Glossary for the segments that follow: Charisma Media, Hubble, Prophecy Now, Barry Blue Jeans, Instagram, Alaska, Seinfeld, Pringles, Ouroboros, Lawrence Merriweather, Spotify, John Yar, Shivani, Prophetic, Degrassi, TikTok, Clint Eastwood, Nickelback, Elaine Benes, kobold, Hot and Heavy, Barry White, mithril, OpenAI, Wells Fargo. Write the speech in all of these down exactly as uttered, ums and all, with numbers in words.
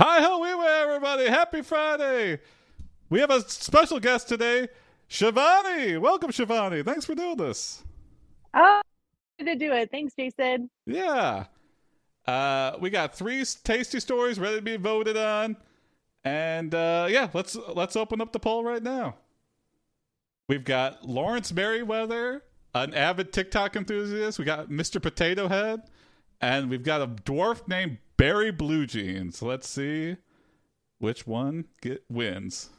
Hi-ho, we were everybody. Happy Friday. We have a special guest today, Shivani. Welcome, Shivani. Thanks for doing this. Oh, good to do it. Thanks, Jason. Yeah. Uh, we got three tasty stories ready to be voted on. And uh, yeah, let's let's open up the poll right now. We've got Lawrence Merriweather, an avid TikTok enthusiast. We got Mister Potato Head. And we've got a dwarf named Barry Blue Jeans. Let's see which one get wins.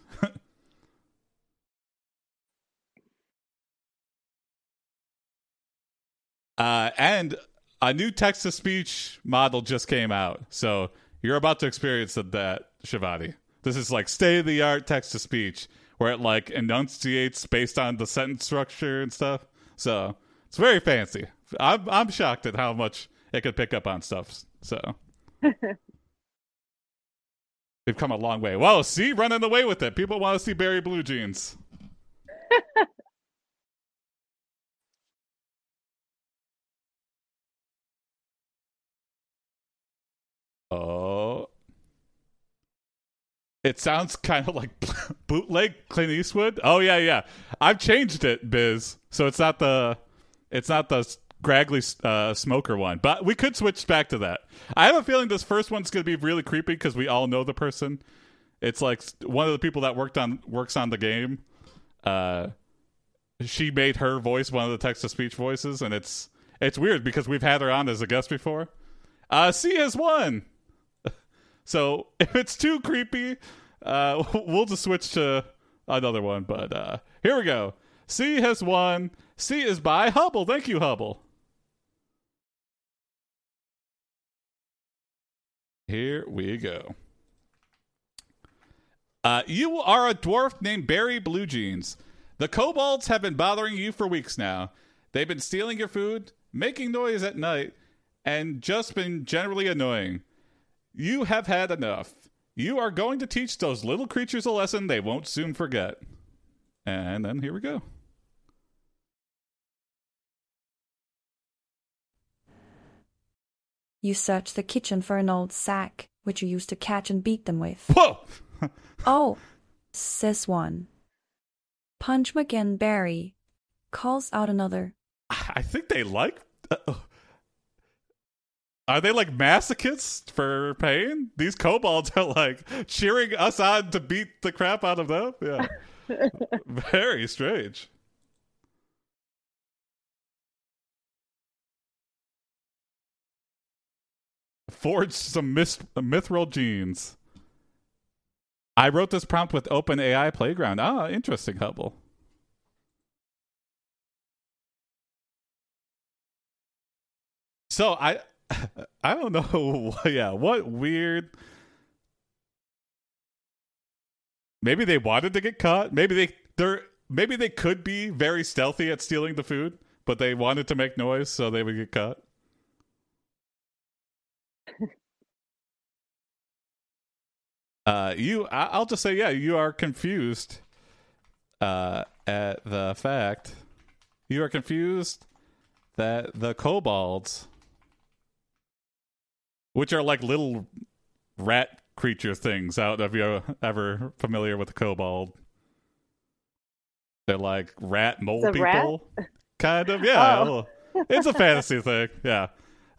uh, and a new text-to-speech model just came out. So you're about to experience that, Shivani. This is like state-of-the-art text-to-speech where it like enunciates based on the sentence structure and stuff. So it's very fancy. I'm, I'm shocked at how much it could pick up on stuff. So... We've come a long way. Whoa, see? Running away with it. People want to see Barry Blue Jeans. Oh. It sounds kind of like bootleg Clint Eastwood. Oh, yeah, yeah. I've changed it, Biz. So it's not the... It's not the... Graggly uh, smoker one, but we could switch back to that. I have a feeling this first one's going to be really creepy because we all know the person. It's like one of the people that worked on works on the game. Uh, she made her voice one of the text to speech voices, and it's it's weird because we've had her on as a guest before. Uh, C has won, so if it's too creepy, uh, we'll just switch to another one. But uh, here we go. C has won. C is by Hubble. Thank you, Hubble. Here we go. Uh, you are a dwarf named Barry Blue Jeans. The kobolds have been bothering you for weeks now. They've been stealing your food, making noise at night, and just been generally annoying. You have had enough. You are going to teach those little creatures a lesson they won't soon forget. And then here we go. You search the kitchen for an old sack, which you used to catch and beat them with. Whoa! Oh, says one. Punch McGinn Barry calls out another. I think they like... Uh, are they like masochists for pain? These kobolds are like cheering us on to beat the crap out of them? Yeah. Very strange. Forge some mist- mithril jeans. I wrote this prompt with OpenAI Playground. Ah, interesting, Hubble. So I, I don't know. Yeah, what weird. Maybe they wanted to get caught. Maybe they they're maybe they could be very stealthy at stealing the food, but they wanted to make noise so they would get caught. Uh, you, I, I'll just say, yeah, you are confused uh, at the fact. You are confused that the kobolds, which are like little rat creature things, I don't know if you're ever familiar with the kobold. They're like rat mole people, rat? Kind of. Yeah, oh. It's a fantasy thing. Yeah,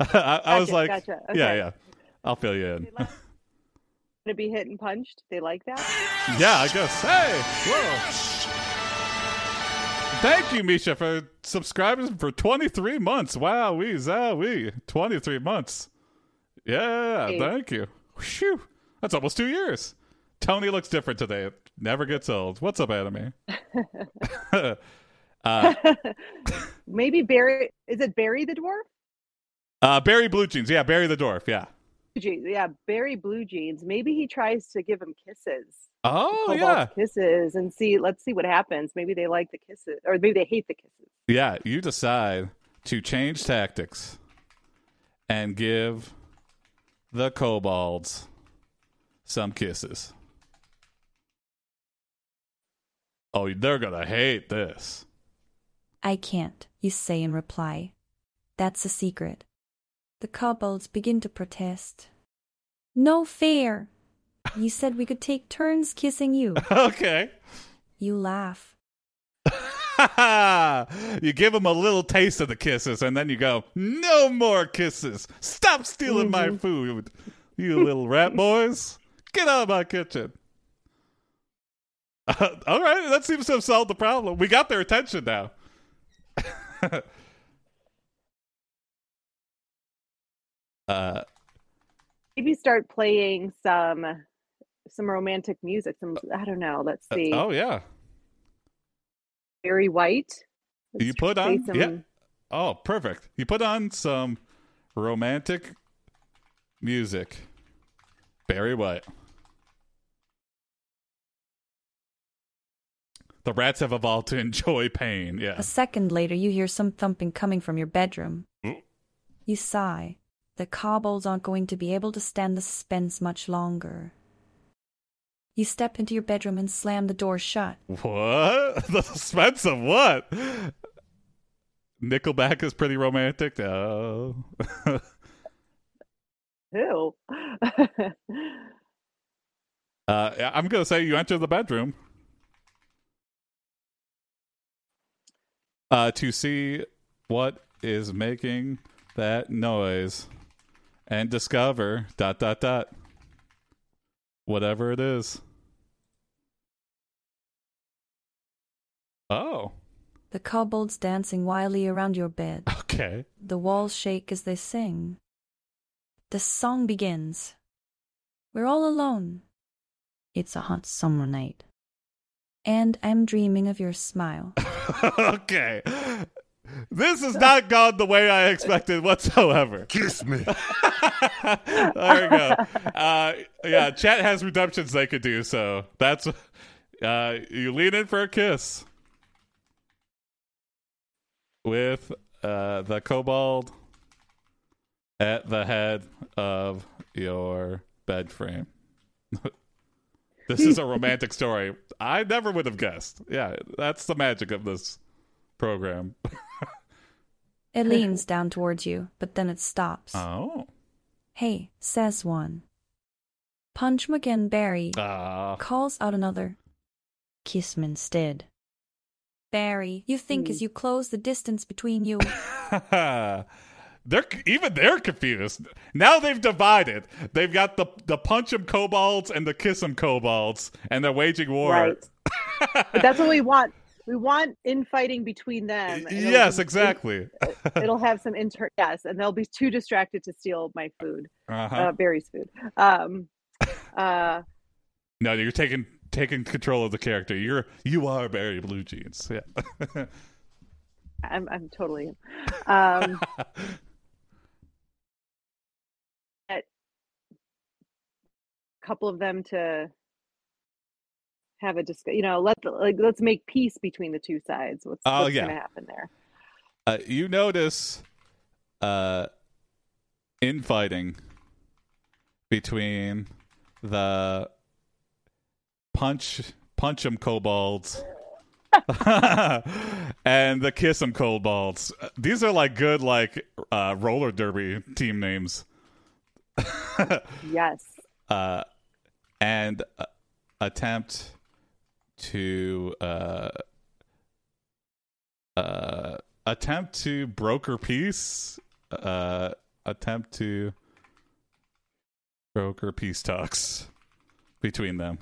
I, gotcha, I was like, gotcha. Okay. yeah, yeah, I'll fill you in. To be hit and punched, they like that. Yeah, I guess. Hey, whoa! Thank you, Misha, for subscribing for twenty-three months. Wow, we, zow, we, twenty-three months. Yeah, hey. Thank you. Whew, that's almost two years. Tony looks different today. It never gets old. What's up, anime? uh, Maybe Barry. Is it Barry the dwarf? Uh, Barry Blue Jeans. Yeah, Barry the dwarf. Yeah. Yeah, Barry Blue Jeans. Maybe he tries to give him kisses. Oh, yeah, kisses, and see. Let's see what happens. Maybe they like the kisses, or maybe they hate the kisses. Yeah, you decide to change tactics and give the kobolds some kisses. Oh, they're gonna hate this. I can't, you say in reply. That's a secret. The kobolds begin to protest. No fear, You said we could take turns kissing you. Okay. You laugh. You give him a little taste of the kisses, and then you go, no more kisses. Stop stealing mm-hmm. my food. You little rat boys. Get out of my kitchen. Uh, all right. That seems to have solved the problem. We got their attention now. uh, Maybe start playing some some romantic music. Some I don't know. Let's see. Uh, oh, yeah. Barry White. Let's you put on? Some... Yeah. Oh, perfect. You put on some romantic music. Barry White. The rats have evolved to enjoy pain. Yeah. A second later, you hear some thumping coming from your bedroom. Mm. You sigh. The kobolds aren't going to be able to stand the suspense much longer. You step into your bedroom and slam the door shut. What? The suspense of what? Nickelback is pretty romantic. Oh. Ew. uh, I'm going to say you enter the bedroom. Uh, to see what is making that noise and discover dot dot dot whatever it is. Oh. The kobolds dancing wildly around your bed. Okay. The walls shake as they sing. The song begins. We're all alone. It's a hot summer night. And I'm dreaming of your smile. Okay. This has not gone the way I expected whatsoever. Kiss me. There we go. Uh, yeah, chat has redemptions they could do, so that's... Uh, you lean in for a kiss. With uh, the kobold at the head of your bed frame. This is a romantic story. I never would have guessed. Yeah, that's the magic of this program. It leans down towards you, but then it stops. Oh. Hey, says one. Punch him again, Barry. Uh. Calls out another. Kiss him instead. Barry, you think mm. as you close the distance between you. They're even they're confused. Now they've divided. They've got the the punch 'em kobolds and the kiss 'em kobolds, and they're waging war. Right. But that's what we want. We want infighting between them. Yes, be, exactly. It, it'll have some inter. Yes, and they'll be too distracted to steal my food, uh-huh. uh, Barry's food. Um, uh, no, you're taking taking control of the character. You're you are Barry Blue Jeans. Yeah. I'm I'm totally. Um, couple of them to have a discuss, you know, let the, like let's make peace between the two sides. What's, oh, what's yeah. going to happen there? Uh, you notice uh, infighting between the punch punch 'em kobolds and the kiss 'em kobolds. These are like good like uh, roller derby team names. Yes. Uh, and uh, attempt to uh, uh, attempt to broker peace. Uh, attempt to broker peace talks between them.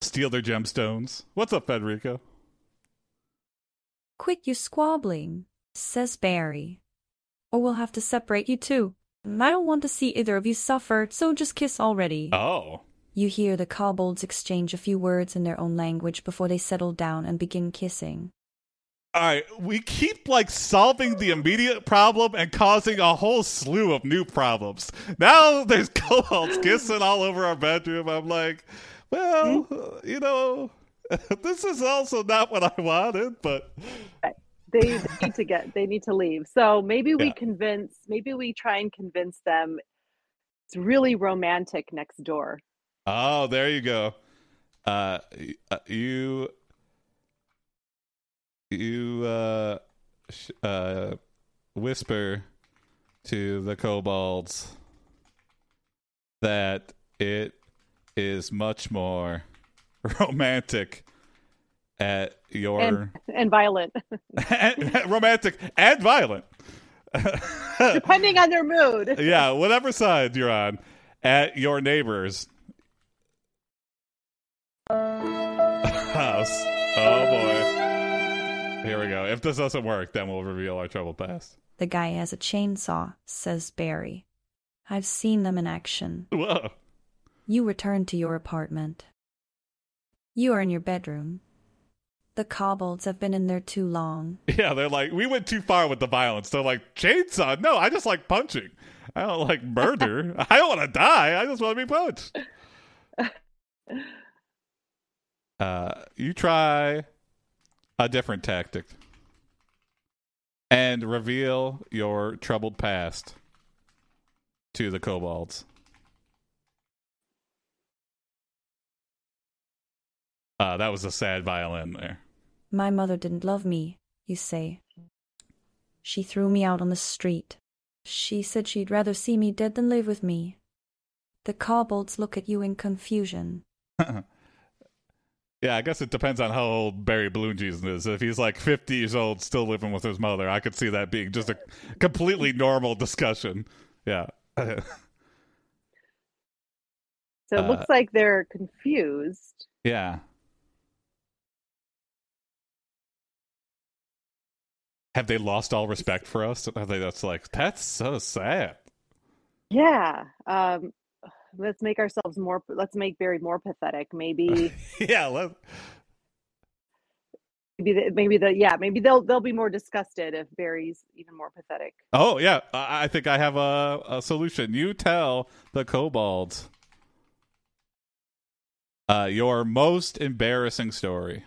Steal their gemstones. What's up, Federico? Quit you squabbling, says Barry. Or we'll have to separate you two. I don't want to see either of you suffer, so just kiss already. Oh. You hear the kobolds exchange a few words in their own language before they settle down and begin kissing. All right, we keep, like, solving the immediate problem and causing a whole slew of new problems. Now there's kobolds kissing all over our bedroom. I'm like, well, mm-hmm. you know, this is also not what I wanted, but... Right. They, they need to get, they need to leave. So maybe we yeah. convince, maybe we try and convince them it's really romantic next door. Oh, there you go. Uh, you, you, uh, uh, whisper to the kobolds that it is much more romantic at your and, and violent and, romantic and violent depending on their mood. Yeah, whatever side you're on, at your neighbor's house. Oh boy, here we go. If this doesn't work, then we'll reveal our troubled past. The guy has a chainsaw, says Barry. I've seen them in action. Whoa. You return to your apartment. You are in your bedroom. The kobolds have been in there too long. Yeah, they're like, we went too far with the violence. They're like, chainsaw? No, I just like punching. I don't like murder. I don't want to die. I just want to be punched. Uh, you try a different tactic and reveal your troubled past to the kobolds. Uh, that was a sad violin there. My mother didn't love me, you say. She threw me out on the street. She said she'd rather see me dead than live with me. The kobolds look at you in confusion. Yeah, I guess it depends on how old Barry Blue Jeans is. If he's like fifty years old, still living with his mother, I could see that being just a completely normal discussion. Yeah. So it uh, looks like they're confused. Yeah. Have they lost all respect for us? Are they that's like, that's so sad. Yeah. Um, let's make ourselves more, let's make Barry more pathetic. Maybe. yeah. Let's... Maybe, the, maybe the, yeah, maybe they'll, they'll be more disgusted if Barry's even more pathetic. Oh yeah. I, I think I have a, a solution. You tell the kobolds uh, your most embarrassing story.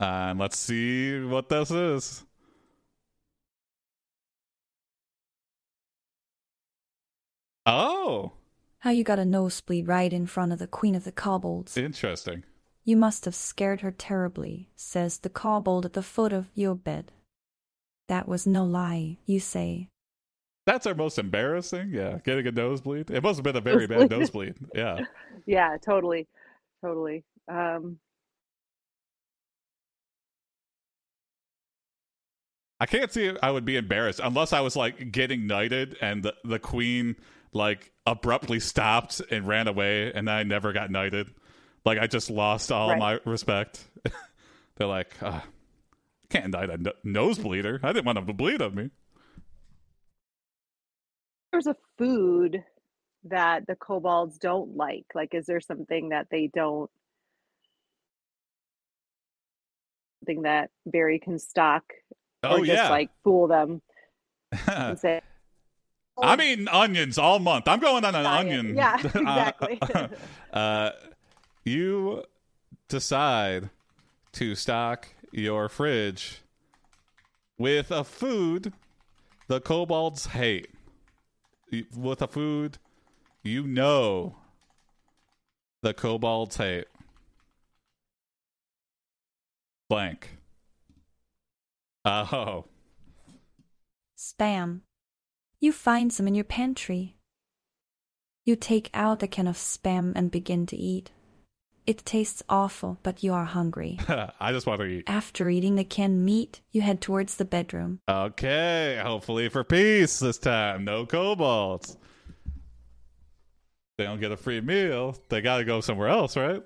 Uh, and let's see what this is. Oh. How you got a nosebleed right in front of the Queen of the Kobolds. Interesting. You must have scared her terribly, says the kobold at the foot of your bed. That was no lie, you say. That's our most embarrassing? Yeah, getting a nosebleed? It must have been a very nosebleed. bad nosebleed. Yeah. Yeah, totally. Totally. Um... I can't see I would be embarrassed unless I was like getting knighted and the, the queen like abruptly stopped and ran away and I never got knighted. Like I just lost all right. my respect. They're like, oh, can't knight a nosebleeder. I didn't want them to bleed on me. There's a food that the kobolds don't like. Like, is there something that they don't, something that Barry can stock? Oh, or just, yeah. like, fool them. And say, oh, I'm eating onions all month. I'm going on an diet. Onion. Yeah, exactly. uh, uh, you decide to stock your fridge with a food the kobolds hate. With a food you know the kobolds hate. Blank. Oh. Spam. You find some in your pantry. You take out a can of spam and begin to eat. It tastes awful, but you are hungry. I just want to eat. After eating the canned meat, you head towards the bedroom. Okay, hopefully for peace this time. No kobolds. They don't get a free meal. They gotta go somewhere else, right?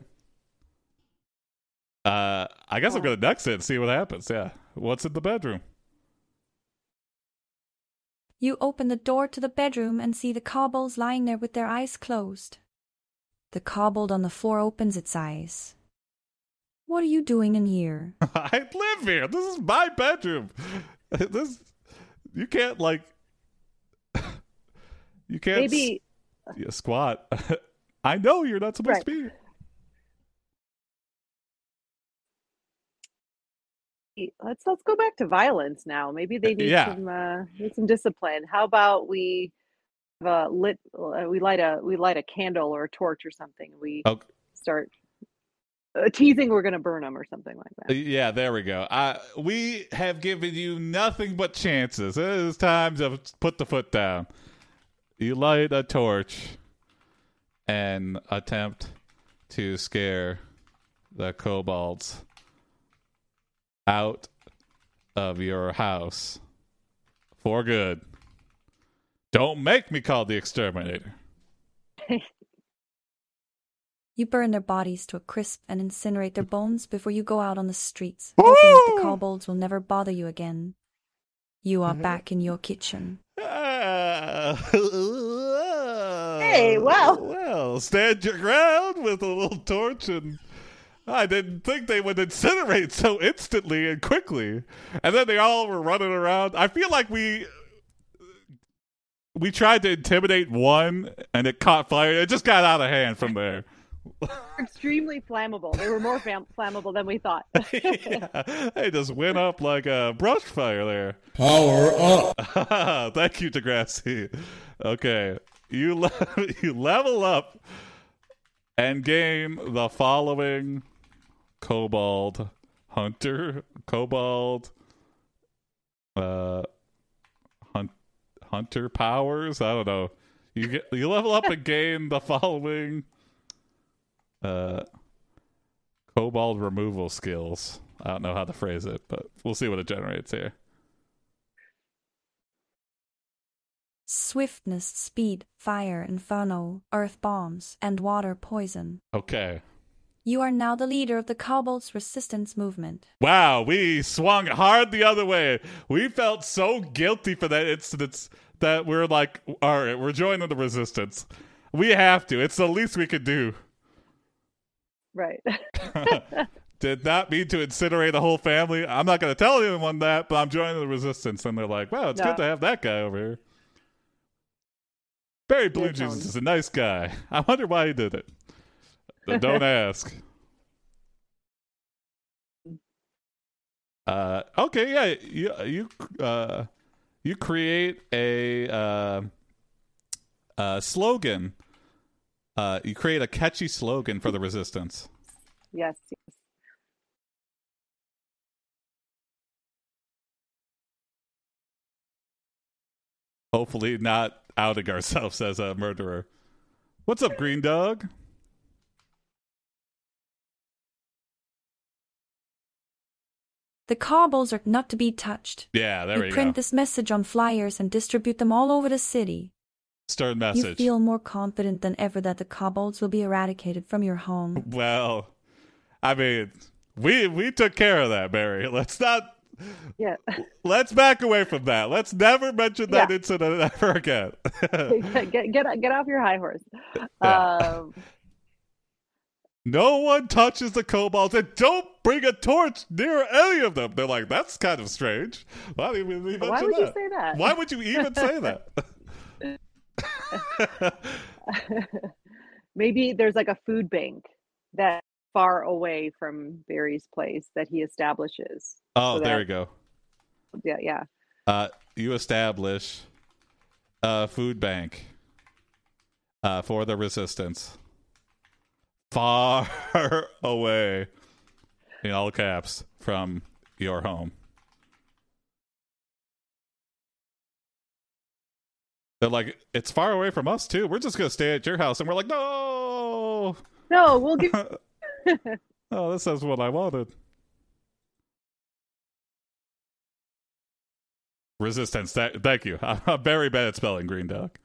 Uh, I guess yeah. I'm gonna next it and see what happens, yeah. What's in the bedroom? You open the door to the bedroom and see the kobolds lying there with their eyes closed. The kobold on the floor opens its eyes. What are you doing in here? I live here. This is my bedroom. This you can't like you can't Maybe. S- you squat. I know you're not supposed right. to be here. Let's let's go back to violence now. Maybe they need yeah. some uh, need some discipline. How about we have a lit uh, we light a we light a candle or a torch or something. We okay. start uh, teasing we're going to burn them or something like that. Yeah, there we go. Uh, we have given you nothing but chances. It is time to put the foot down. You light a torch and attempt to scare the kobolds out of your house for good. Don't make me call the exterminator. You burn their bodies to a crisp and incinerate their bones before you go out on the streets, hoping that the kobolds will never bother you again. You are back in your kitchen. Uh, hey, well. Well, stand your ground with a little torch, and I didn't think they would incinerate so instantly and quickly. And then they all were running around. I feel like we... We tried to intimidate one, and it caught fire. It just got out of hand from there. Extremely flammable. They were more fam- flammable than we thought. Yeah, they just went up like a brush fire there. Power up. Thank you, Degrassi. Okay, you le- you level up and gain the following kobold hunter, kobold uh hunter powers. I don't know. You get, you level up and gain the following uh kobold removal skills. I don't know how to phrase it, but we'll see what it generates here. Swiftness, speed, fire, inferno, earth bombs, and water poison. Okay. You are now the leader of the kobolds resistance movement. Wow, we swung hard the other way. We felt so guilty for that incident that we're like, all right, we're joining the resistance. We have to. It's the least we could do. Right. Did not mean to incinerate a whole family. I'm not going to tell anyone that, but I'm joining the resistance. And they're like, wow, it's no. good to have that guy over here. Barry Blue Jeans yeah, is a nice guy. I wonder why he did it. Don't ask. Uh, okay, yeah, you you uh, you create a uh, uh, slogan. Uh, you create a catchy slogan for the resistance. Yes. yes. Hopefully, not outing ourselves as a murderer. What's up, Green Dog? The kobolds are not to be touched. Yeah, there you, you print go. Print this message on flyers and distribute them all over the city. Stern message. You feel more confident than ever that the kobolds will be eradicated from your home. Well, I mean, we we took care of that, Barry. Let's not. Yeah. Let's back away from that. Let's never mention that yeah. incident ever again. get, get get off your high horse. Yeah. Um, No one touches the kobolds and don't bring a torch near any of them. They're like, that's kind of strange. Why, do you Why would that? you say that? Why would you even say that? Maybe there's like a food bank that's far away from Barry's place that he establishes. Oh, so there that... we go. Yeah, yeah. Uh, you establish a food bank uh, for the resistance. Far away, in all caps, from your home. They're like, it's far away from us too. We're just gonna stay at your house, and we're like, no, no, we'll give. Oh, this is what I wanted. Resistance. Th- thank you. I'm very bad at spelling, Green Dog.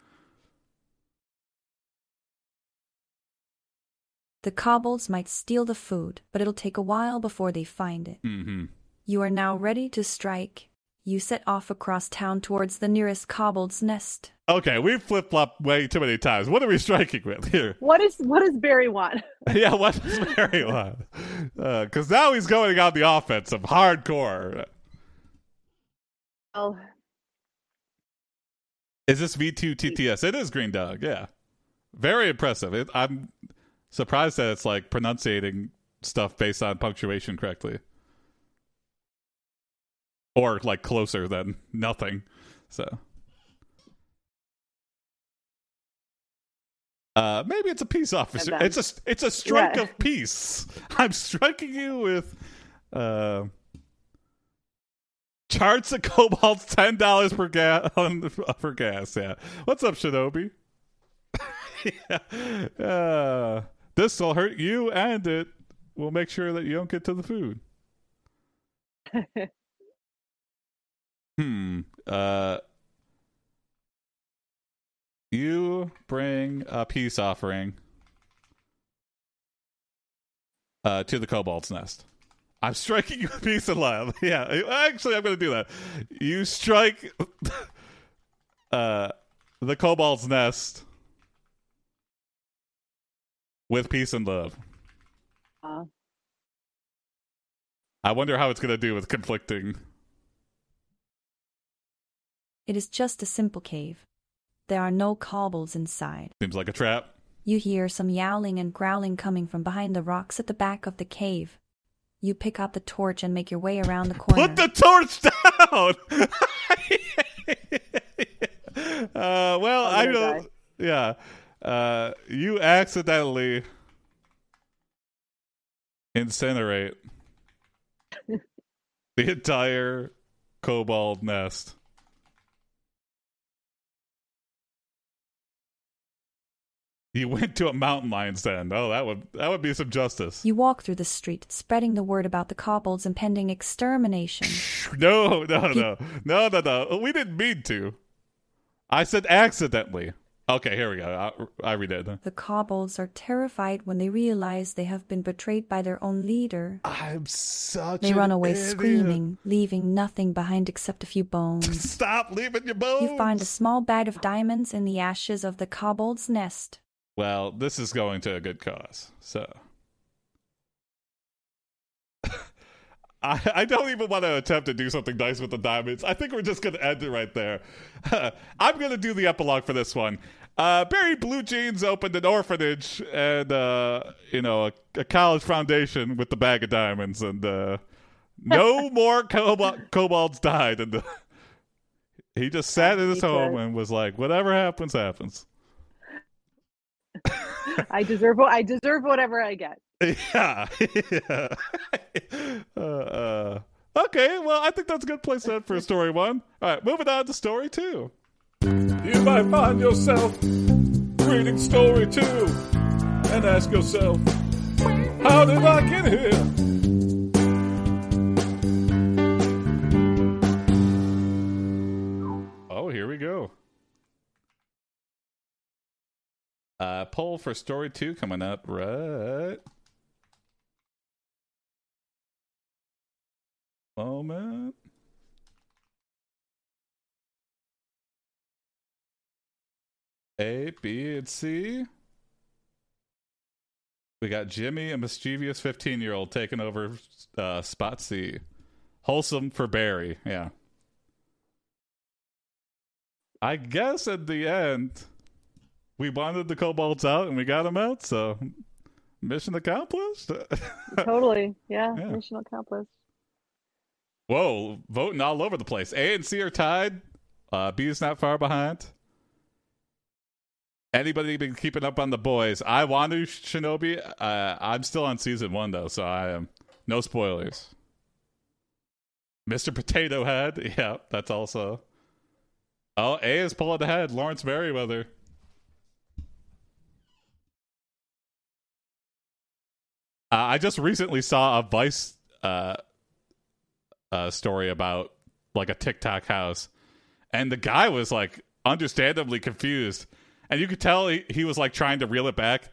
The kobolds might steal the food, but it'll take a while before they find it. Mm-hmm. You are now ready to strike. You set off across town towards the nearest kobold's nest. Okay, we've flip-flopped way too many times. What are we striking with here? What is what does Barry want? Yeah, what does Barry want? Because uh, now he's going on the offensive, hardcore. Well, is this V two T T S? It is Green Dog, yeah. Very impressive. It, I'm... surprised that it's like pronunciating stuff based on punctuation correctly, or like closer than nothing. So Uh, maybe it's a peace officer. It's a it's a strike yeah. of peace. I'm striking you with uh, charts of kobolds, ten dollars per gas for gas. Yeah. What's up, Shinobi? yeah. Uh, this will hurt you, and it will make sure that you don't get to the food. hmm. Uh. You bring a peace offering uh, to the kobold's nest. I'm striking you with peace and love. Yeah, actually, I'm going to do that. You strike uh, the kobold's nest with peace and love. Uh. I wonder how it's going to do with conflicting. It is just a simple cave. There are no kobolds inside. Seems like a trap. You hear some yowling and growling coming from behind the rocks at the back of the cave. You pick up the torch and make your way around the corner. Put the torch down! uh, well, oh, I don't... Yeah. Uh, you accidentally incinerate the entire kobold nest. You went to a mountain lion's den. Oh, that would that would be some justice. You walk through the street, spreading the word about the kobold's impending extermination. No, no, no. No, no, no. We didn't mean to. I said accidentally. Okay, here we go. I, I read it. The kobolds are terrified when they realize they have been betrayed by their own leader. I'm such They run away idiot. Screaming, leaving nothing behind except a few bones. Stop leaving your bones! You find a small bag of diamonds in the ashes of the kobold's nest. Well, this is going to a good cause, so. I, I don't even want to attempt to do something nice with the diamonds. I think we're just going to end it right there. I'm going to do the epilogue for this one. Uh, Barry Blue Jeans opened an orphanage and, uh, you know, a, a college foundation with the bag of diamonds. And uh, no more kob- kobolds died. And uh, he just sat in his home and was like, whatever happens, happens. I deserve I deserve whatever I get. Yeah. yeah. uh, uh, okay, well, I think that's a good place to end for story one. All right, moving on to story two. You might find yourself reading story two and ask yourself, how did I get here? Oh, here we go. Uh, poll for story two coming up, right? Moment. A, B, and C. We got Jimmy, a mischievous fifteen-year-old, taking over uh, spot C. Wholesome for Barry, yeah. I guess at the end... We wanted the kobolds out, and we got them out, so mission accomplished. Totally, yeah, yeah, mission accomplished. Whoa, voting all over the place. A and C are tied. Uh, B is not far behind. Anybody been keeping up on the boys? I want to, Shinobi. Uh, I'm still on season one, though, so I am no spoilers. Mister Potato Head, yeah, that's also. Oh, A is pulling ahead. Lawrence Merriweather. Uh, I just recently saw a Vice uh, uh, story about like a TikTok house, and the guy was like understandably confused, and you could tell he, he was like trying to reel it back.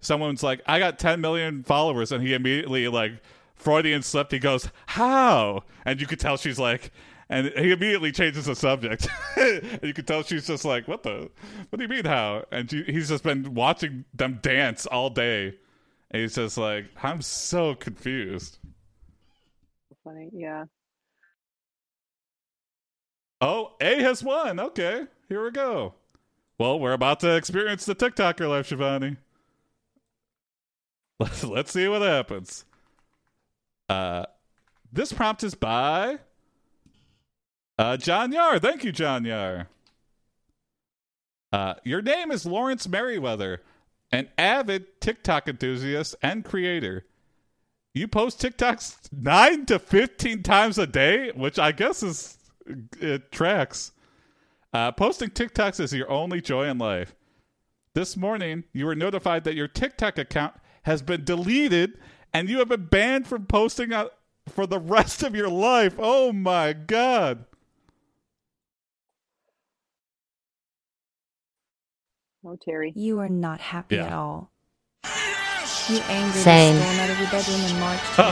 Someone's like, "I got ten million followers," and he immediately like Freudian slipped. He goes, "How?" And you could tell she's like, and he immediately changes the subject. And you could tell she's just like, "What the? What do you mean how?" And she, he's just been watching them dance all day. And he's just like, I'm so confused. Funny, yeah. Oh, A has won. Okay, here we go. Well, we're about to experience the TikToker life, Shivani. Let's, let's see what happens. Uh, this prompt is by uh, John Yar. Thank you, John Yar. Uh, your name is Lawrence Merriweather. an avid TikTok enthusiast and creator. You post TikToks nine to fifteen times a day, which I guess is it tracks. Uh, posting TikToks is your only joy in life. This morning, you were notified that your TikTok account has been deleted and you have been banned from posting on, for the rest of your life. Oh my God. Oh, Terry. You are not happy yeah. at all. You angered Same. the storm out of your bedroom and marched to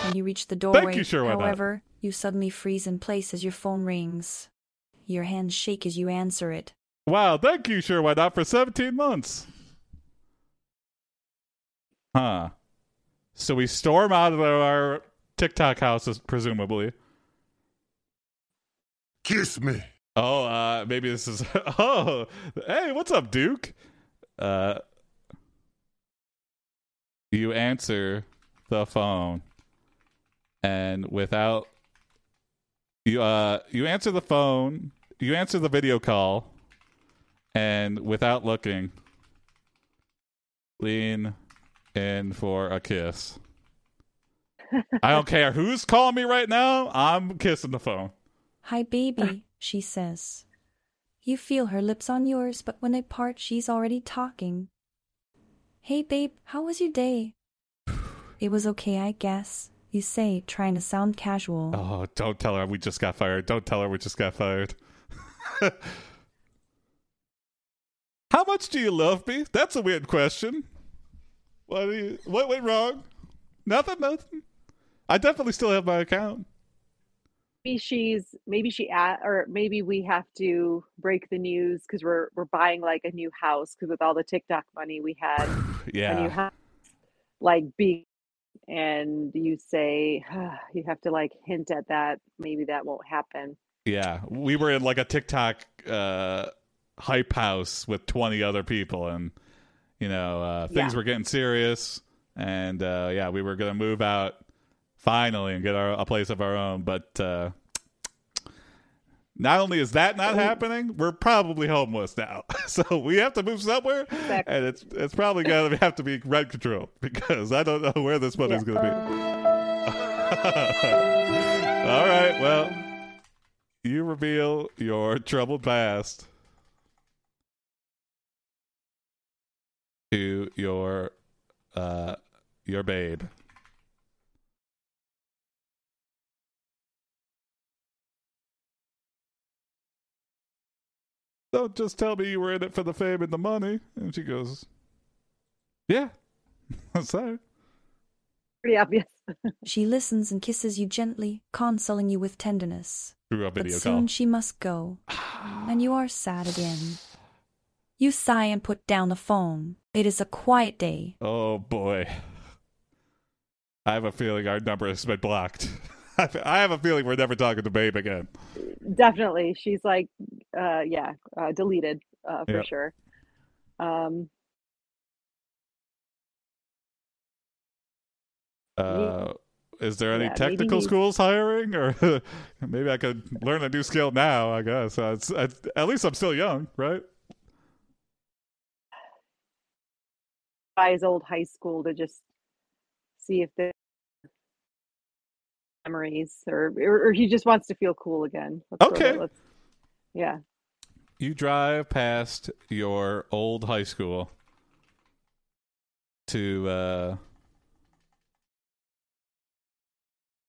the door. When you reach the doorway, Thank you, sure however, you suddenly freeze in place as your phone rings. Your hands shake as you answer it. Wow, thank you, sure why not, for seventeen months. Huh. So we storm out of our TikTok houses, presumably. Kiss me. Oh, uh, maybe this is... Oh, hey, what's up, Duke? Uh... You answer the phone, and without you, uh, you answer the phone, you answer the video call, and without looking, lean in for a kiss. I don't care who's calling me right now. I'm kissing the phone. Hi, baby, she says. You feel her lips on yours, but when they part, she's already talking. Hey, babe, how was your day? It was okay, I guess, you say, trying to sound casual. Oh, don't tell her we just got fired. Don't tell her we just got fired. How much do you love me? That's a weird question. What, do you, what went wrong? Nothing, nothing. I definitely still have my account. Maybe she's, maybe she, at, or maybe we have to break the news because we're we're buying like a new house because with all the TikTok money we had, yeah, a new house, like big, and you say uh, you have to like hint at that. Maybe that won't happen. Yeah, we were in like a TikTok uh, hype house with twenty other people, and you know uh, things yeah. were getting serious, and uh, yeah, we were gonna move out. Finally, and get our, a place of our own. But uh, not only is that not happening, we're probably homeless now. So we have to move somewhere, exactly. and it's it's probably going to have to be rent control because I don't know where this money's yeah. going to be. All right, well, you reveal your troubled past to your uh, your babe. Don't just tell me you were in it for the fame and the money. And she goes, yeah, I'm sorry. Pretty obvious. She listens and kisses you gently, consoling you with tenderness. Through a video but soon call. She must go, and you are sad again. You sigh and put down the phone. It is a quiet day. Oh, boy. I have a feeling our number has been blocked. I have a feeling we're never talking to Babe again. Definitely. She's like, uh, yeah, uh, deleted uh, for yep. sure. Um, uh, is there any yeah, technical schools hiring? Or maybe I could learn a new skill now, I guess. Uh, it's, it's, at least I'm still young, right? Buys old high school to just see if they memories or, or he just wants to feel cool again. Let's okay. Let's, yeah. You drive past your old high school to uh,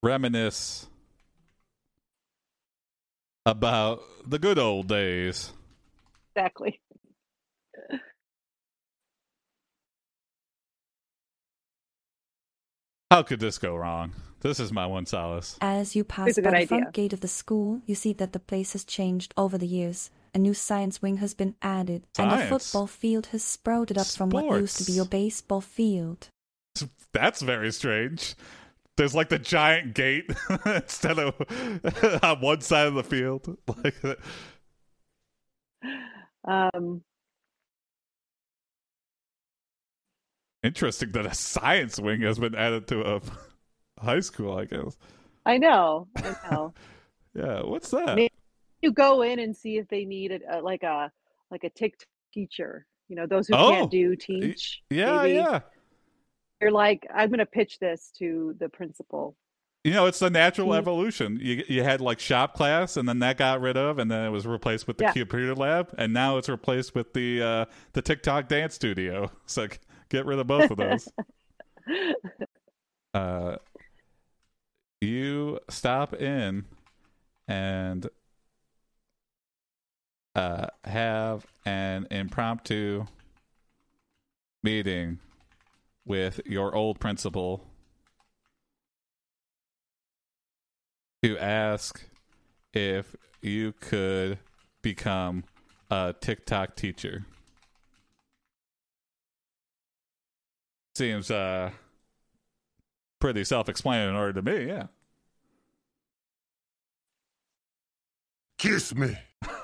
reminisce about the good old days. Exactly. How could this go wrong? This is my one solace. As you pass by the idea. front gate of the school, you see that the place has changed over the years. A new science wing has been added, science. and a football field has sprouted up Sports. from what used to be your baseball field. That's very strange. There's like the giant gate instead of on one side of the field. Like um. Interesting that a science wing has been added to a high school, I guess. I know. I know. Yeah, what's that? Maybe you go in and see if they need a, a, like a like a TikTok teacher You know, those who oh, can't do, teach. Yeah, maybe. yeah. You're like, I'm going to pitch this to the principal. You know, it's the natural mm-hmm. evolution. You you had like shop class, and then that got rid of, and then it was replaced with the yeah. computer lab, and now it's replaced with the uh, the TikTok dance studio. So like, get rid of both of those. uh, you stop in and uh, have an impromptu meeting with your old principal to ask if you could become a TikTok teacher. Seems uh, pretty self-explanatory to me, yeah. Kiss me.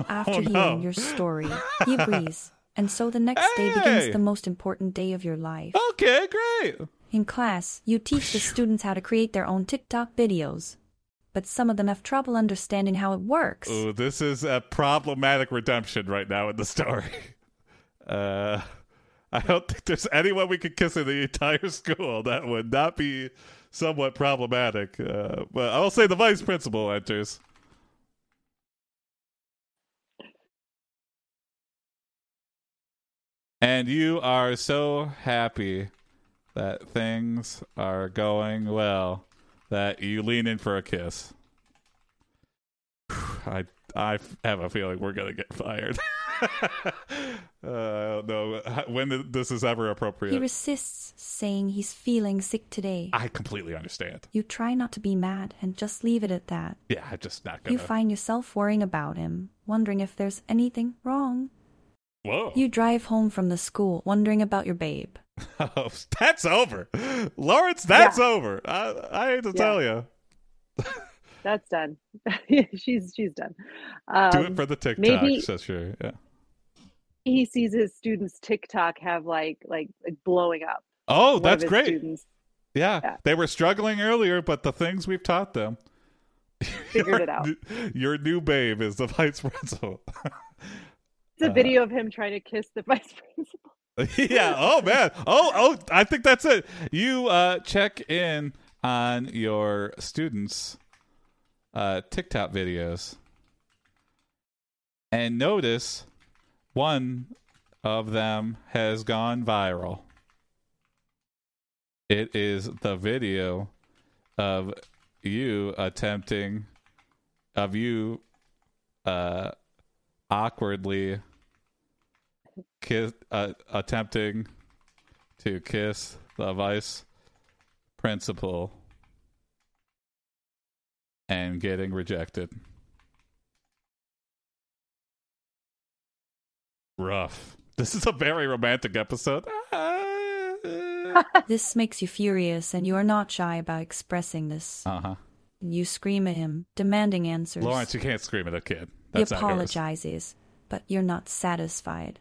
After oh, no. hearing your story, he agrees. And so the next hey! day begins the most important day of your life. Okay, great. In class, you teach the students how to create their own TikTok videos. But some of them have trouble understanding how it works. Ooh, this is a problematic redemption right now in the story. Uh, I don't think there's anyone we could kiss in the entire school that would not be somewhat problematic. Uh, but I'll say the vice principal enters. And you are so happy that things are going well that you lean in for a kiss. I I have a feeling we're gonna get fired. uh, I don't know when this is ever appropriate. He resists saying he's feeling sick today. I completely understand. You try not to be mad and just leave it at that. Yeah, I'm just not gonna. You find yourself worrying about him, wondering if there's anything wrong. Whoa. You drive home from the school, wondering about your babe. Oh, that's over, Lawrence. That's yeah. over. I, I hate to yeah. tell you, that's done. she's she's done. Um, Do it for the TikTok. Maybe so sure. yeah. He sees his students' TikTok have like like, like blowing up. Oh, that's great. Yeah. yeah, they were struggling earlier, but the things we've taught them figured your, it out. Your new babe is the vice principal. It's a uh, video of him trying to kiss the vice principal. yeah oh man oh oh I think that's it. You uh check in on your students' uh TikTok videos and notice one of them has gone viral. It is the video of you attempting of you uh awkwardly Kiss, uh, attempting to kiss the vice principal and getting rejected. Rough. This is a very romantic episode. This makes you furious, and you are not shy about expressing this. Uh-huh. You scream at him, demanding answers. Lawrence, you can't scream at a kid. That's he apologizes, but you're not satisfied.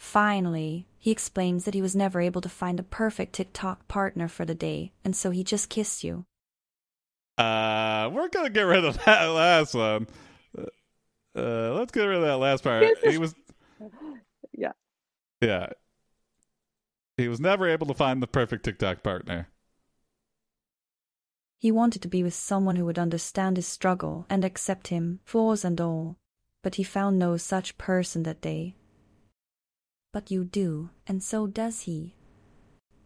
Finally, he explains that he was never able to find a perfect TikTok partner for the day, and so he just kissed you. Uh, we're gonna get rid of that last one. Uh, let's get rid of that last part. He was, yeah, yeah. He was never able to find the perfect TikTok partner. He wanted to be with someone who would understand his struggle and accept him, flaws and all, but he found no such person that day. But you do, and so does he.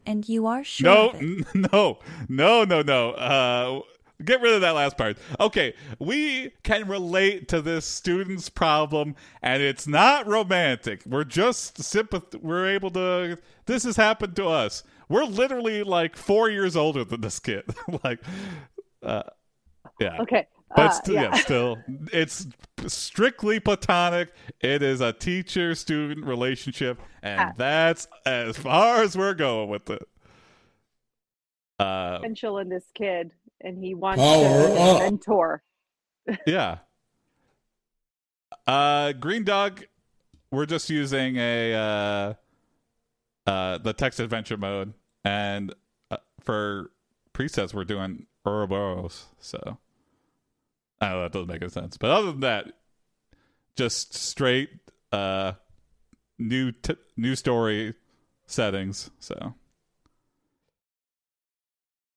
And you are sure No, of it. N- no, no, no, no. Uh, get rid of that last part. Okay, we can relate to this student's problem, and it's not romantic. We're just sympath- We're able to... This has happened to us. We're literally, like, four years older than this kid. like, uh, yeah. Okay. But uh, still, yeah. yeah, still, it's strictly platonic. It is a teacher-student relationship, and ah. that's as far as we're going with it. Uh, potential in this kid, and he wants oh, to be oh. a mentor. yeah. Uh, Green Dog, we're just using a uh, uh, the text adventure mode, and uh, for presets, we're doing Ouroboros, so... I don't know, that doesn't make any sense. But other than that, just straight uh, new t- new story settings. So,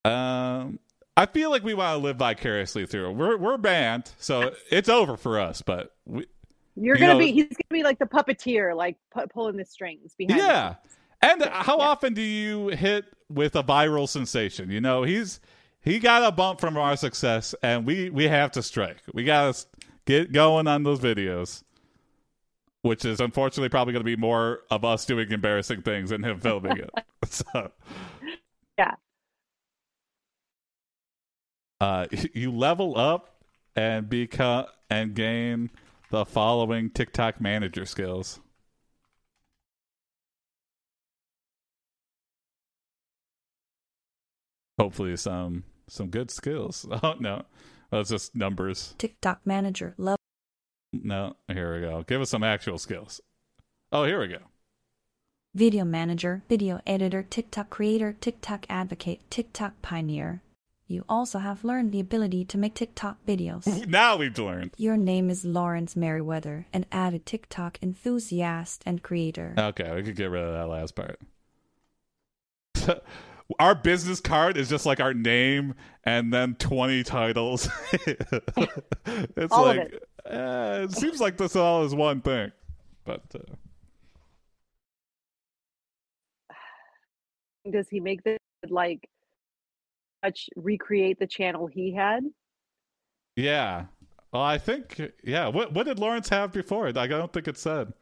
um, I feel like we want to live vicariously through it. We're we're banned, so it's over for us. But we, you're you gonna know, be he's gonna be like the puppeteer, like pu- pulling the strings behind. Yeah, him. And how yeah. often do you hit with a viral sensation? You know, he's he got a bump from our success, and we we have to strike. We gotta get going on those videos. Which is unfortunately probably going to be more of us doing embarrassing things than him filming it. So, yeah. Uh, you level up and become and gain the following TikTok manager skills. Hopefully, some some good skills. Oh no, that's just numbers. TikTok manager level. No, here we go. Give us some actual skills. Oh, here we go. Video manager, video editor, TikTok creator, TikTok advocate, TikTok pioneer. You also have learned the ability to make TikTok videos. Now we've learned. Your name is Lawrence Merriweather, an avid TikTok enthusiast and creator. Okay, we could get rid of that last part. Our business card is just like our name and then twenty titles. It's all like... of it. Uh, it seems like this all is one thing, but uh... does he make this like much recreate the channel he had? Yeah, well, I think yeah. What what did Lawrence have before? Like, I don't think it said.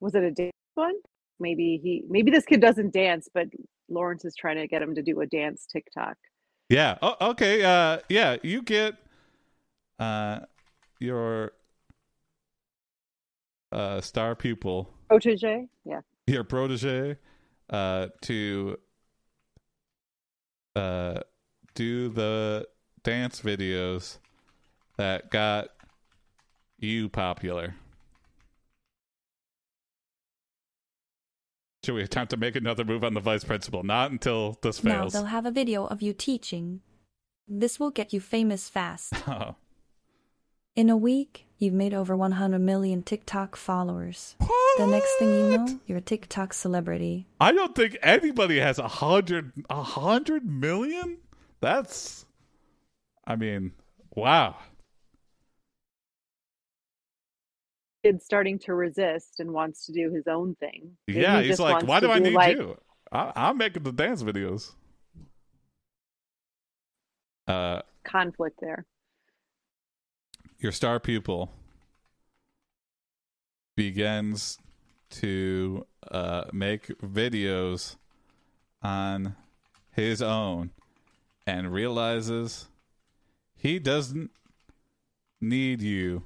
Was it a dance one? Maybe he. Maybe this kid doesn't dance, but Lawrence is trying to get him to do a dance TikTok. Yeah. Oh, okay. Uh, yeah, you get. Uh, your uh, star pupil protege, yeah, your protege, uh, to uh, do the dance videos that got you popular. Should we attempt to make another move on the vice principal? Not until this fails. Now they'll have a video of you teaching. This will get you famous fast. Oh. In a week, you've made over one hundred million TikTok followers. What? The next thing you know, you're a TikTok celebrity. I don't think anybody has a hundred, a hundred million? That's, I mean, wow. Kid's starting to resist and wants to do his own thing. Maybe yeah, he he's like, why do I do need like... you? I, I'm making the dance videos. Uh, Conflict there. Your star pupil begins to uh, make videos on his own and realizes he doesn't need you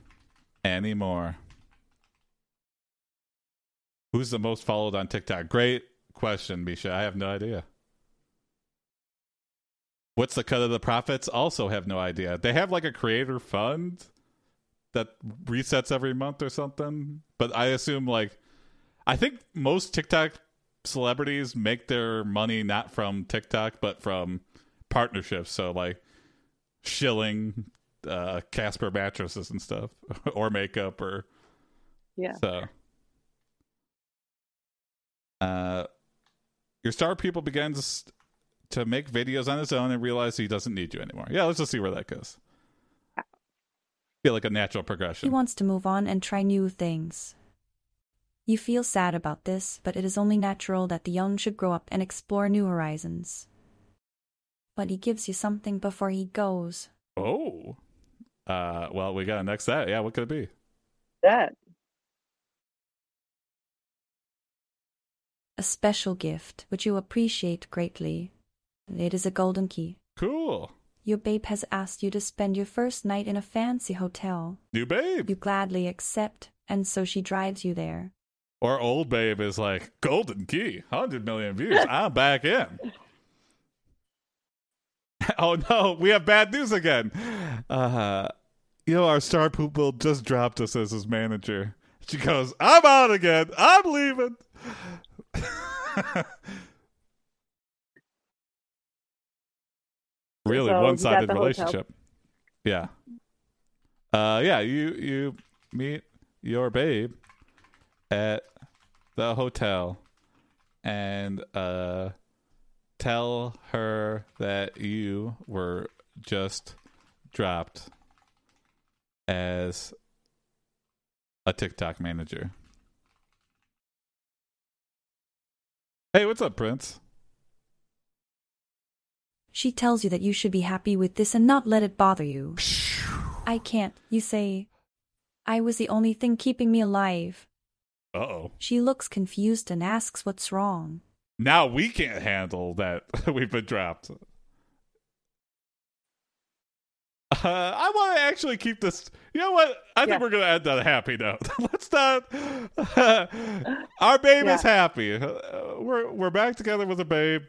anymore. Who's the most followed on TikTok? Great question, Misha. I have no idea. What's the cut of the profits? Also have no idea. They have like a creator fund that resets every month or something, but I assume like I think most TikTok celebrities make their money not from TikTok but from partnerships, so like shilling uh Casper mattresses and stuff or makeup or yeah. So uh your star pupil begins to make videos on his own and realize he doesn't need you anymore. Yeah, let's just see where that goes. Feel like a natural progression. He wants to move on and try new things. You feel sad about this, but it is only natural that the young should grow up and explore new horizons. But he gives you something before he goes. Oh. Uh, well, we got to next that. Yeah, what could it be? That. A special gift, which you appreciate greatly. It is a golden key. Cool. Your babe has asked you to spend your first night in a fancy hotel. New babe. You gladly accept, and so she drives you there. Or old babe is like, golden key, one hundred million views, I'm back in. Oh no, we have bad news again. Uh, you know, our star pupil just dropped us as his manager. She goes, I'm out again, I'm leaving. Really so one-sided relationship. Hotel. Yeah. Uh, yeah, you, you meet your babe at the hotel and uh, tell her that you were just dropped as a TikTok manager. Hey, what's up, Prince? She tells you that you should be happy with this and not let it bother you. I can't, you say. I was the only thing keeping me alive. Uh-oh. She looks confused and asks what's wrong. Now we can't handle that. We've been dropped. Uh, I want to actually keep this. You know what? I yeah. think we're going to end on a happy note. Let's not. Uh, our babe yeah. is happy. Uh, we're we're back together with a babe.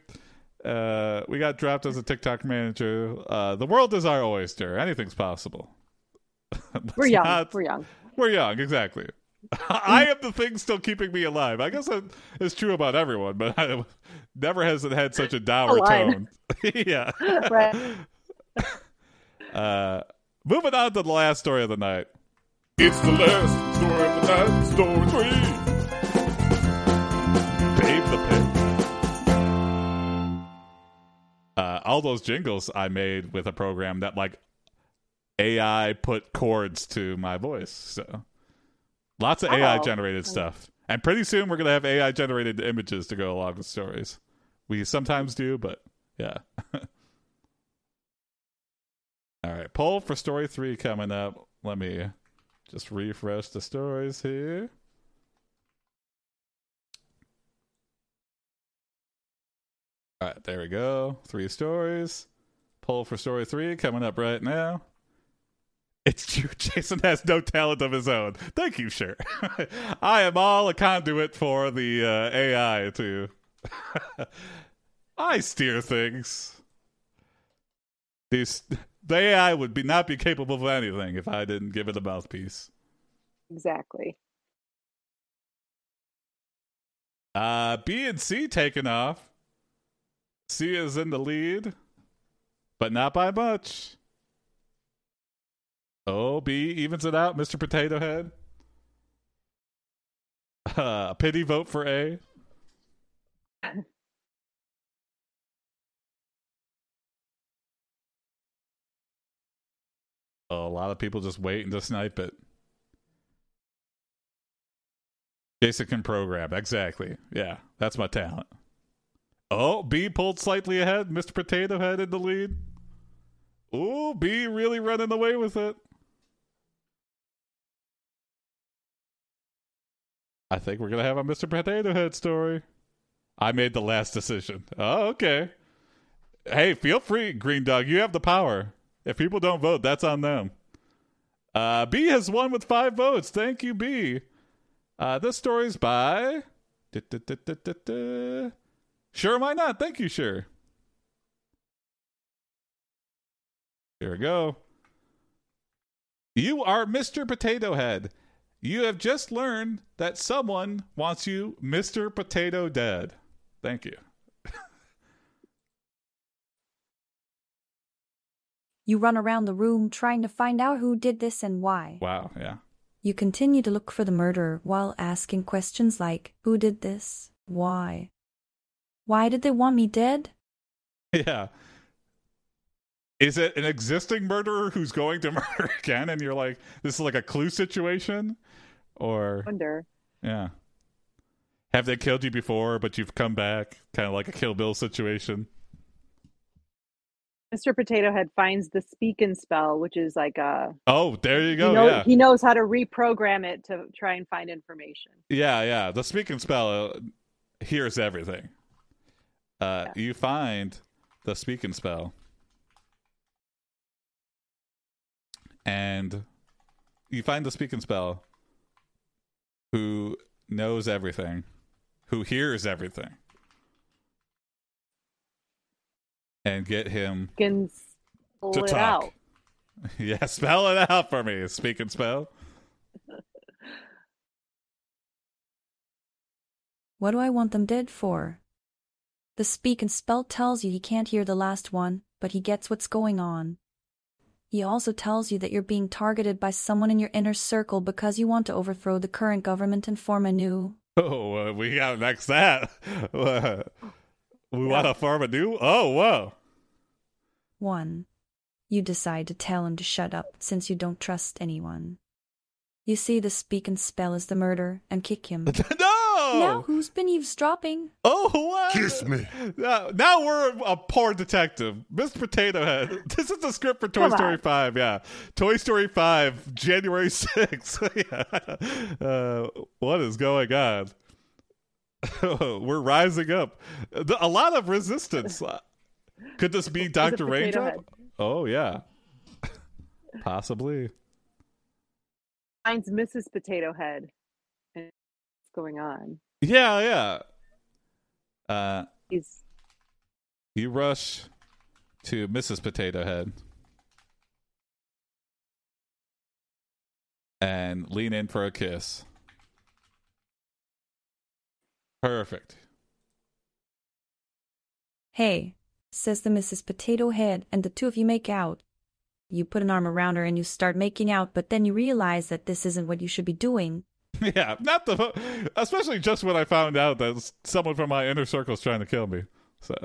Uh, we got dropped as a TikTok manager. Uh, the world is our oyster. Anything's possible. we're young. Not, we're young. We're young. Exactly. I am the thing still keeping me alive. I guess that is true about everyone, but I, never has it had such a dour tone. yeah. Right. Uh, moving on to the last story of the night. It's the last story of the night, story three. Dave the Pig. Uh, all those jingles I made with a program that, like, A I put chords to my voice. So lots of oh. A I generated stuff. And pretty soon we're going to have A I generated images to go along with stories. We sometimes do, but yeah. All right, poll for story three coming up. Let me just refresh the stories here. All right, there we go. Three stories. Poll for story three coming up right now. It's true, Jason has no talent of his own. Thank you, sure. I am all a conduit for the uh, A I to... I steer things. These... The A I would be not be capable of anything if I didn't give it a mouthpiece. Exactly. Uh, B and C taken off. C is in the lead, but not by much. Oh, B evens it out, Mister Potato Head. Uh, pity vote for A. A lot of people just waiting to snipe it. Jason can program. Exactly. Yeah, that's my talent. Oh, B pulled slightly ahead. Mister Potato Head in the lead. Ooh, B really running away with it. I think we're going to have a Mister Potato Head story. I made the last decision. Oh, okay. Hey, feel free, Green Dog. You have the power. If people don't vote, that's on them. Uh, B has won with five votes. Thank you, B. Uh, this story's by... Da, da, da, da, da, da. Sure, am I not? Thank you, sure. Here we go. You are Mister Potato Head. You have just learned that someone wants you Mister Potato Dead. Thank you. You run around the room trying to find out who did this and why. Wow, yeah. You continue to look for the murderer while asking questions like, who did this? Why? Why did they want me dead? Yeah. Is it an existing murderer who's going to murder again? And you're like, this is like a Clue situation? Or... I wonder. Yeah. Have they killed you before, but you've come back? Kind of like a Kill Bill situation. Mister Potato Head finds the speak and spell, which is like a... Oh, there you go, he knows, yeah. He knows how to reprogram it to try and find information. Yeah, yeah. The speak and spell hears everything. Uh, yeah. You find the speak and spell. And you find the speak and spell who knows everything, who hears everything. And get him can spell to talk. It out. Yeah, spell it out for me. Speak and spell. What do I want them dead for? The speak and spell tells you he can't hear the last one, but he gets what's going on. He also tells you that you're being targeted by someone in your inner circle because you want to overthrow the current government and form a new. Oh, uh, we gotta next that. we yeah. want to form a new? Oh, whoa. One. You decide to tell him to shut up since you don't trust anyone. You see the speak and spell is the murder and kick him. No! Now who's been eavesdropping? Oh, what? Kiss me. Now, now we're a poor detective. Miss Potato Head. This is the script for Toy Come Story on. five, yeah. Toy Story five, January sixth. yeah. uh, what is going on? We're rising up. The, a lot of resistance. Could this be Doctor Raindrop? Oh, yeah. Possibly. Finds Missus Potato Head. Going on. Yeah, yeah. Uh, He's... You rush to Missus Potato Head and lean in for a kiss. Perfect. Hey, says the Missus Potato Head, and the two of you make out. You put an arm around her and you start making out, but then you realize that this isn't what you should be doing. Yeah, not the, especially just when I found out that someone from my inner circle is trying to kill me. So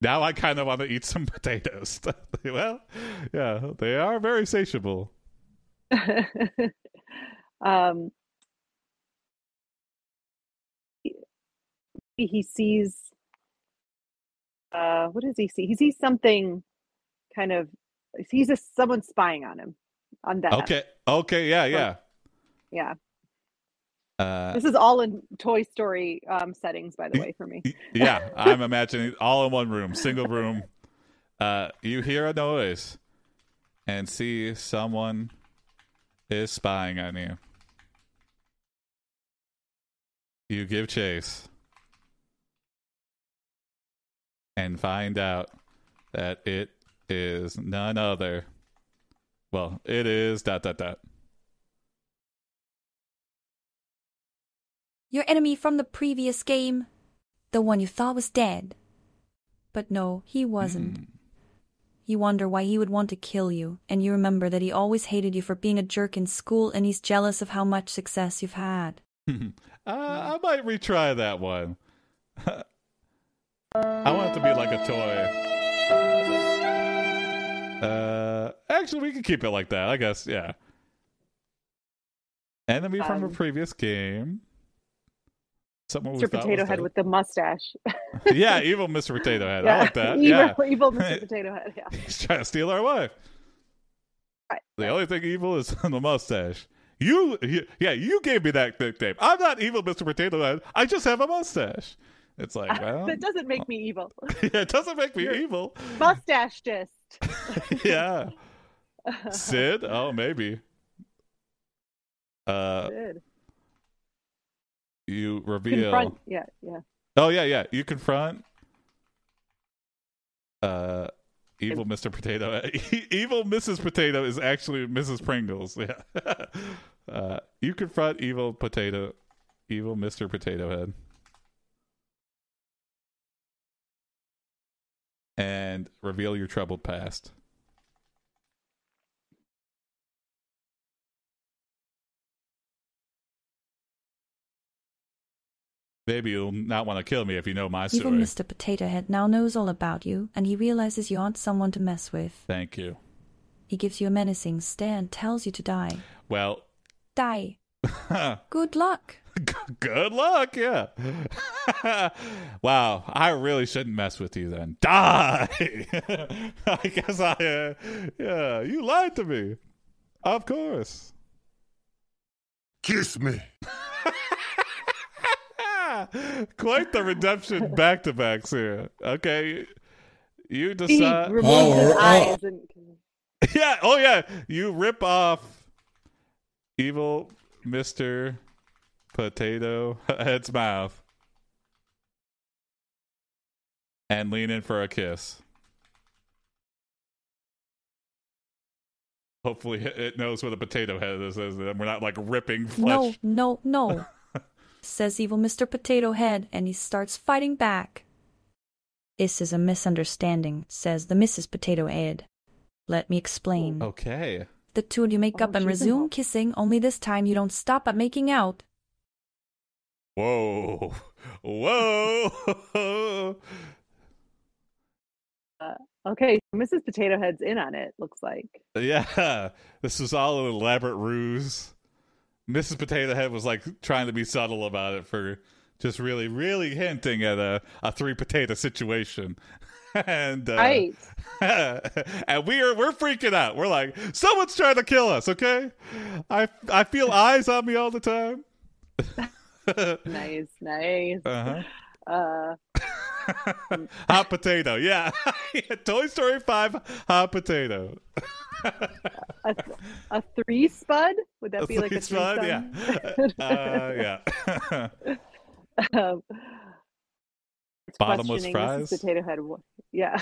now I kind of want to eat some potatoes. Well, yeah, they are very satiable. um, he sees. Uh, what does he see? He sees something, kind of. He sees someone spying on him. On that. Okay. Okay. Yeah. Yeah. Yeah. Uh, this is all in Toy Story um, settings, by the way, for me. Yeah, I'm imagining all in one room, single room. Uh, you hear a noise and see someone is spying on you. You give chase and find out that it is none other. Well, it is dot dot dot. Your enemy from the previous game. The one you thought was dead. But no, he wasn't. Mm. You wonder why he would want to kill you, and you remember that he always hated you for being a jerk in school, and he's jealous of how much success you've had. uh, I might retry that one. I want it to be like a toy. Uh, actually, we can keep it like that, I guess. Yeah. Enemy um, from a previous game. Someone Mister Potato Head with the mustache. Yeah, evil Mister Potato Head. Yeah. I like that. Evil, yeah. Evil Mister Potato Head. Yeah. He's trying to steal our wife. Right. The only thing evil is the mustache. You, you, yeah, you gave me that nickname. I'm not evil Mister Potato Head. I just have a mustache. It's like, well, that doesn't make me evil. Yeah, it doesn't make me You're evil. Mustache disc. Yeah. Sid? Oh, maybe. Uh, Sid. You reveal. Confront. Yeah, yeah. Oh, yeah, yeah. You confront uh, evil it... Mister Potato. Evil Missus Potato is actually Missus Pringles. Yeah. uh, you confront evil potato, evil Mister Potato Head. And reveal your troubled past. Maybe you'll not want to kill me if you know my story. Even Mister Potato Head now knows all about you, and he realizes you aren't someone to mess with. Thank you. He gives you a menacing stare and tells you to die. Well. Die. Good luck. Good luck, yeah. Wow, I really shouldn't mess with you then. Die! I guess I, uh, yeah, you lied to me. Of course. Kiss me. Quite the redemption back-to-backs here. Okay, you decide. He removes oh, his eyes and... Yeah, oh yeah, you rip off evil Mister Potato Head's mouth and lean in for a kiss. Hopefully it knows what a potato head is, and we're not like ripping flesh. No, no, no, says evil Mister Potato Head, and he starts fighting back. This is a misunderstanding, says the Missus Potato Head. Let me explain. Okay. The two of you make up and resume kissing, only this time you don't stop at making out. Whoa. Whoa. uh, okay, Missus Potato Head's in on it, looks like. Yeah, this was all an elaborate ruse. Missus Potato Head was like trying to be subtle about it for just really, really hinting at a, a three potato situation. and uh, right. and we are we're freaking out. We're like, someone's trying to kill us, okay? I I feel eyes on me all the time. nice, nice. Uh-huh. Uh Hot potato, yeah. Toy Story five hot potato. a, a three spud? Would that a be like a spud? Yeah. Uh, yeah. um, Bottomless fries. Potato head. Yeah.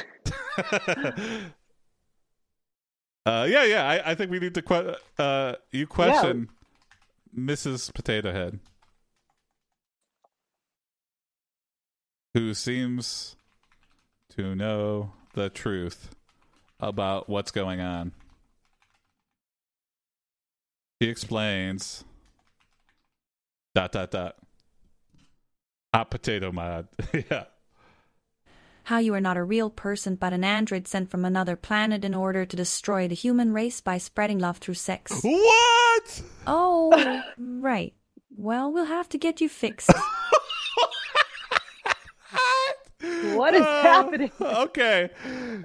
uh, yeah, yeah. I, I think we need to que- uh, you question yeah. Missus Potato Head, who seems to know the truth about what's going on. She explains. Dot dot dot. Hot potato mod. Yeah. How you are not a real person but an android sent from another planet in order to destroy the human race by spreading love through sex. What? Oh, right. Well, we'll have to get you fixed. What is uh, happening? Okay.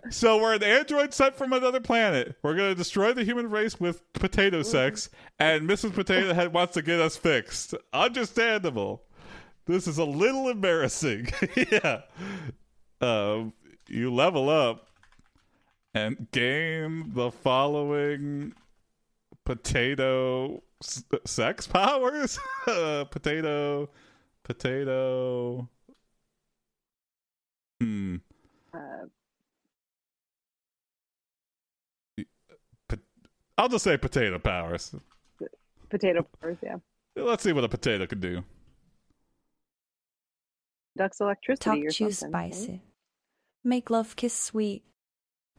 So we're an android sent from another planet. We're going to destroy the human race with potato sex, and Missus Potato Head wants to get us fixed. Understandable. This is a little embarrassing. Yeah. Um, you level up and gain the following potato s- sex powers. uh, potato, potato... Hmm. Uh, I'll just say potato powers. Potato powers, yeah. Let's see what a potato can do. Ducks electricity. Talk or chew something. Spicy. Right? Make love kiss sweet.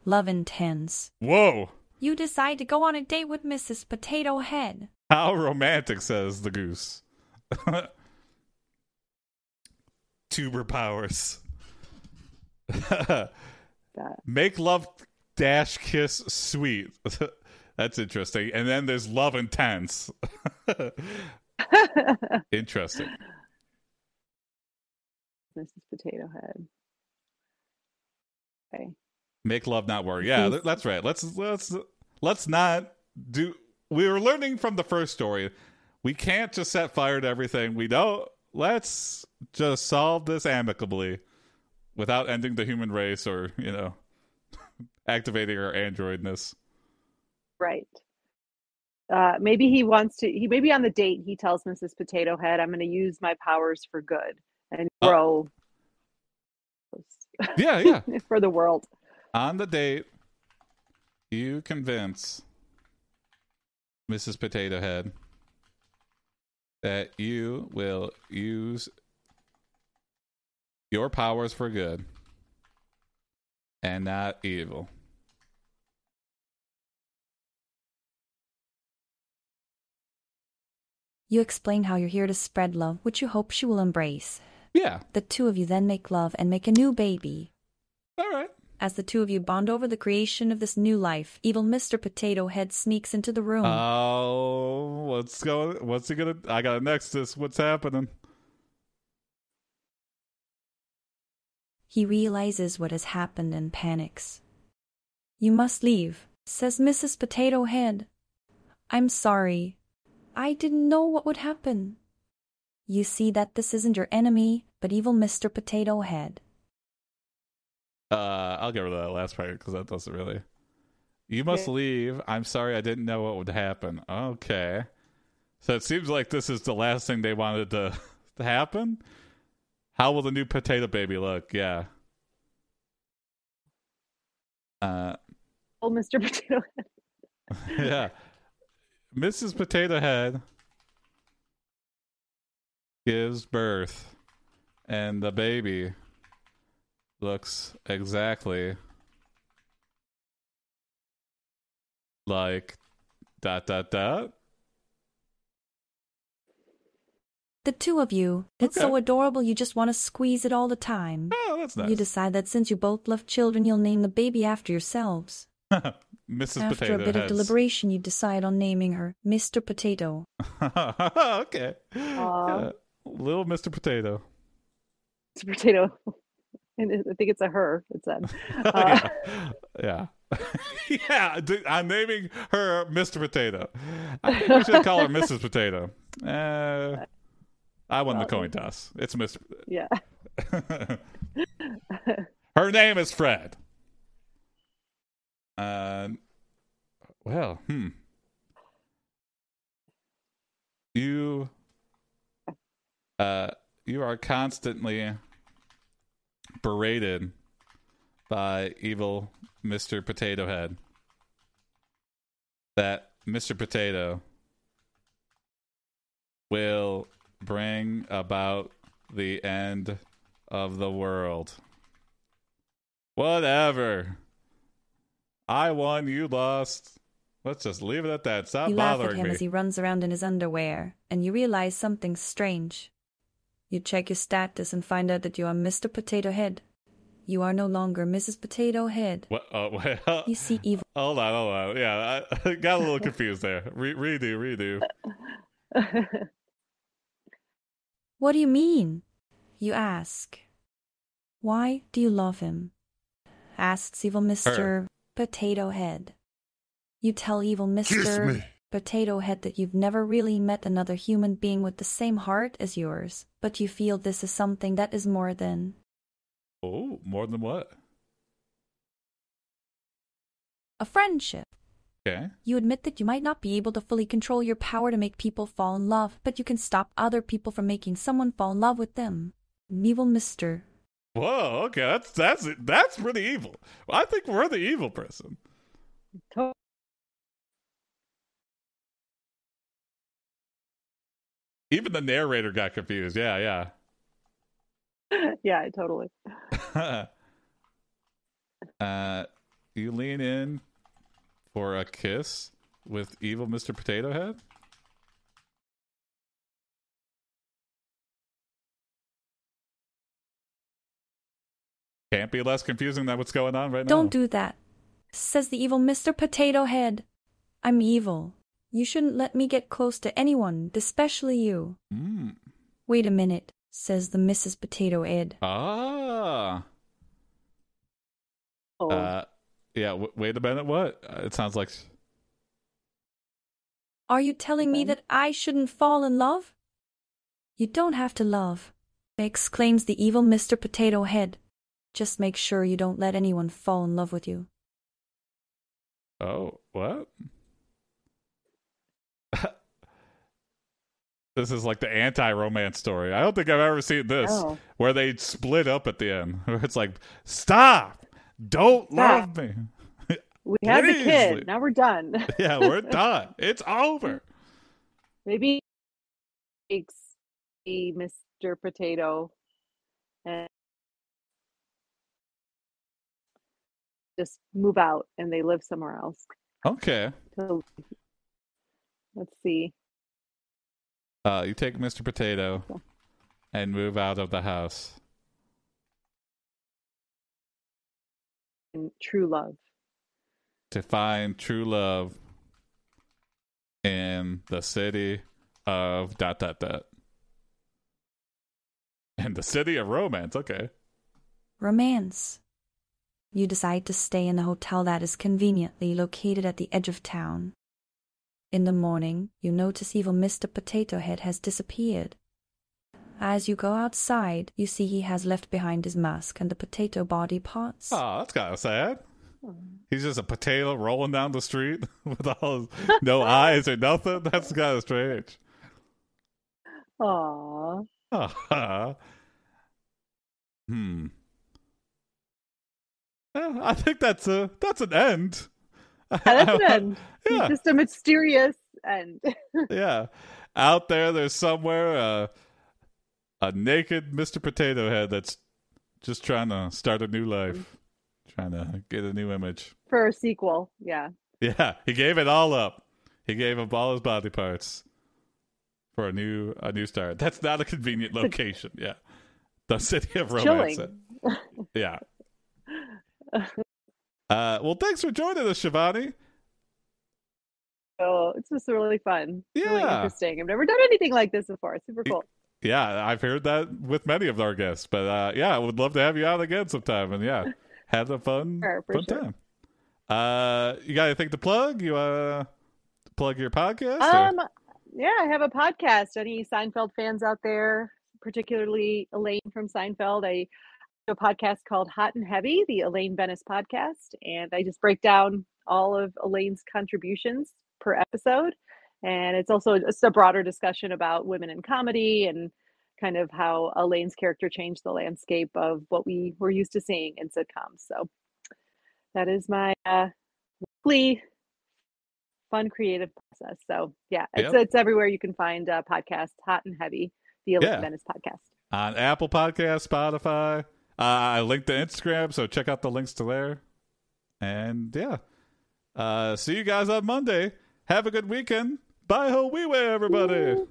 Love intense. Whoa! You decide to go on a date with Missus Potato Head. How romantic, says the goose. Tuber powers. Make love dash kiss sweet. That's interesting. And then there's love intense. Interesting. Missus Potato Head. Okay. Make love not worry. Yeah, that's right. Let's let's let's not do. We were learning from the first story. We can't just set fire to everything. We don't. Let's just solve this amicably. Without ending the human race or, you know, activating our androidness. Right. Uh, maybe he wants to, he maybe on the date he tells Missus Potato Head, I'm going to use my powers for good and grow. Uh, yeah, yeah. For the world. On the date, you convince Missus Potato Head that you will use your powers for good and not evil. You explain how you're here to spread love, which you hope she will embrace. Yeah. The two of you then make love and make a new baby. All right. As the two of you bond over the creation of this new life, evil Mister Potato Head sneaks into the room. Oh, what's going? What's he gonna? I got to next this. What's happening? He realizes what has happened and panics. You must leave, says Missus Potato Head. I'm sorry. I didn't know what would happen. You see that this isn't your enemy, but evil Mister Potato Head. Uh, I'll get rid of that last part because that doesn't really... You must okay. leave. I'm sorry I didn't know what would happen. Okay. So it seems like this is the last thing they wanted to, to happen. How will the new potato baby look? Yeah. Uh, oh, Mister Potato Head. Yeah. Missus Potato Head gives birth, and the baby looks exactly like dot dot dot. The two of you. It's okay. So adorable you just want to squeeze it all the time. Oh, that's nice. You decide that since you both love children, you'll name the baby after yourselves. Missus Potato After a bit heads. of deliberation, you decide on naming her Mister Potato. Okay. Uh, little Mister Potato. Mister Potato. And I think it's a her. It's that. Uh, yeah. Yeah. Yeah. I'm naming her Mister Potato. I think we should call her Missus Potato. Uh... I won the coin toss. It's Mister Yeah. Her name is Fred. Uh, well, hmm. You, uh, you are constantly berated by evil Mister Potato Head. That Mister Potato will bring about the end of the world. Whatever. I won, you lost. Let's just leave it at that. Stop you bothering me. You laugh at him me. as he runs around in his underwear, and you realize something's strange. You check your status and find out that you are Mister Potato Head. You are no longer Missus Potato Head. What? Oh, well, you see evil. Hold on, hold on. Yeah, I got a little confused there. Re- redo, redo. What do you mean? You ask. Why do you love him? Asks evil Mister Her. Potato Head. You tell evil Mister Potato Head that you've never really met another human being with the same heart as yours, but you feel this is something that is more than... Oh, more than what? A friendship. Okay. You admit that you might not be able to fully control your power to make people fall in love, but you can stop other people from making someone fall in love with them. Evil Mister. Whoa, okay, that's that's that's pretty evil. I think we're the evil person. Even the narrator got confused. Yeah, yeah. Yeah, totally. uh, you lean in for a kiss with evil Mister Potato Head? Can't be less confusing than what's going on right now. Don't do that, says the evil Mister Potato Head. I'm evil. You shouldn't let me get close to anyone, especially you. Mm. Wait a minute, says the Missus Potato Head. Ah. Oh. Uh, Yeah, w- wait a minute, what? Uh, it sounds like... Are you telling me that I shouldn't fall in love? You don't have to love, exclaims the evil Mister Potato Head. Just make sure you don't let anyone fall in love with you. Oh, what? This is like the anti-romance story. I don't think I've ever seen this, oh. where they split up at the end. It's like, stop! Don't Stop. love me. We had the kid. Now we're done. Yeah, we're done. It's over. Maybe takes a Mister Potato and just move out, and they live somewhere else. Okay. So, let's see. Uh, you take Mister Potato and move out of the house. True love. To find true love in the city of dot dot dot. In the city of romance, okay. Romance. You decide to stay in a hotel that is conveniently located at the edge of town. In the morning, you notice evil Mister Potato Head has disappeared. As you go outside, you see he has left behind his mask and the potato body parts. Oh, that's kind of sad. He's just a potato rolling down the street with all his, no eyes or nothing. That's kind of strange. Aww. Aww. Hmm. Well, I think that's a that's an end. Yeah, that's an end. Yeah. It's just a mysterious end. Yeah. Out there, there's somewhere... Uh, A naked Mister Potato Head that's Just trying to start a new life, trying to get a new image for a sequel. Yeah. Yeah. He gave it all up. He gave up all his body parts for a new a new start. That's not a convenient location. Yeah. The city of romance. Yeah. Uh, well, thanks for joining us, Shivani. Oh, it's just really fun. Yeah. Really interesting. I've never done anything like this before. It's super cool. Yeah, I've heard that with many of our guests. But uh, yeah, I would love to have you out again sometime. And yeah, have a fun, sure, fun sure. time. Uh, you got anything to plug? You uh, plug your podcast? Um, yeah, I have a podcast. Any Seinfeld fans out there, particularly Elaine from Seinfeld, I have a podcast called Hot and Heavy, the Elaine Benes podcast. And I just break down all of Elaine's contributions per episode. And it's also just a broader discussion about women in comedy and kind of how Elaine's character changed the landscape of what we were used to seeing in sitcoms. So that is my uh, weekly fun creative process. So yeah, it's, yep. it's everywhere you can find a podcast, Hot and Heavy, the Elaine yeah. Benes podcast. On Apple Podcasts, Spotify. Uh, I linked to Instagram, so check out the links to there. And yeah, uh, see you guys on Monday. Have a good weekend. Bye ho wee way, everybody. Ooh.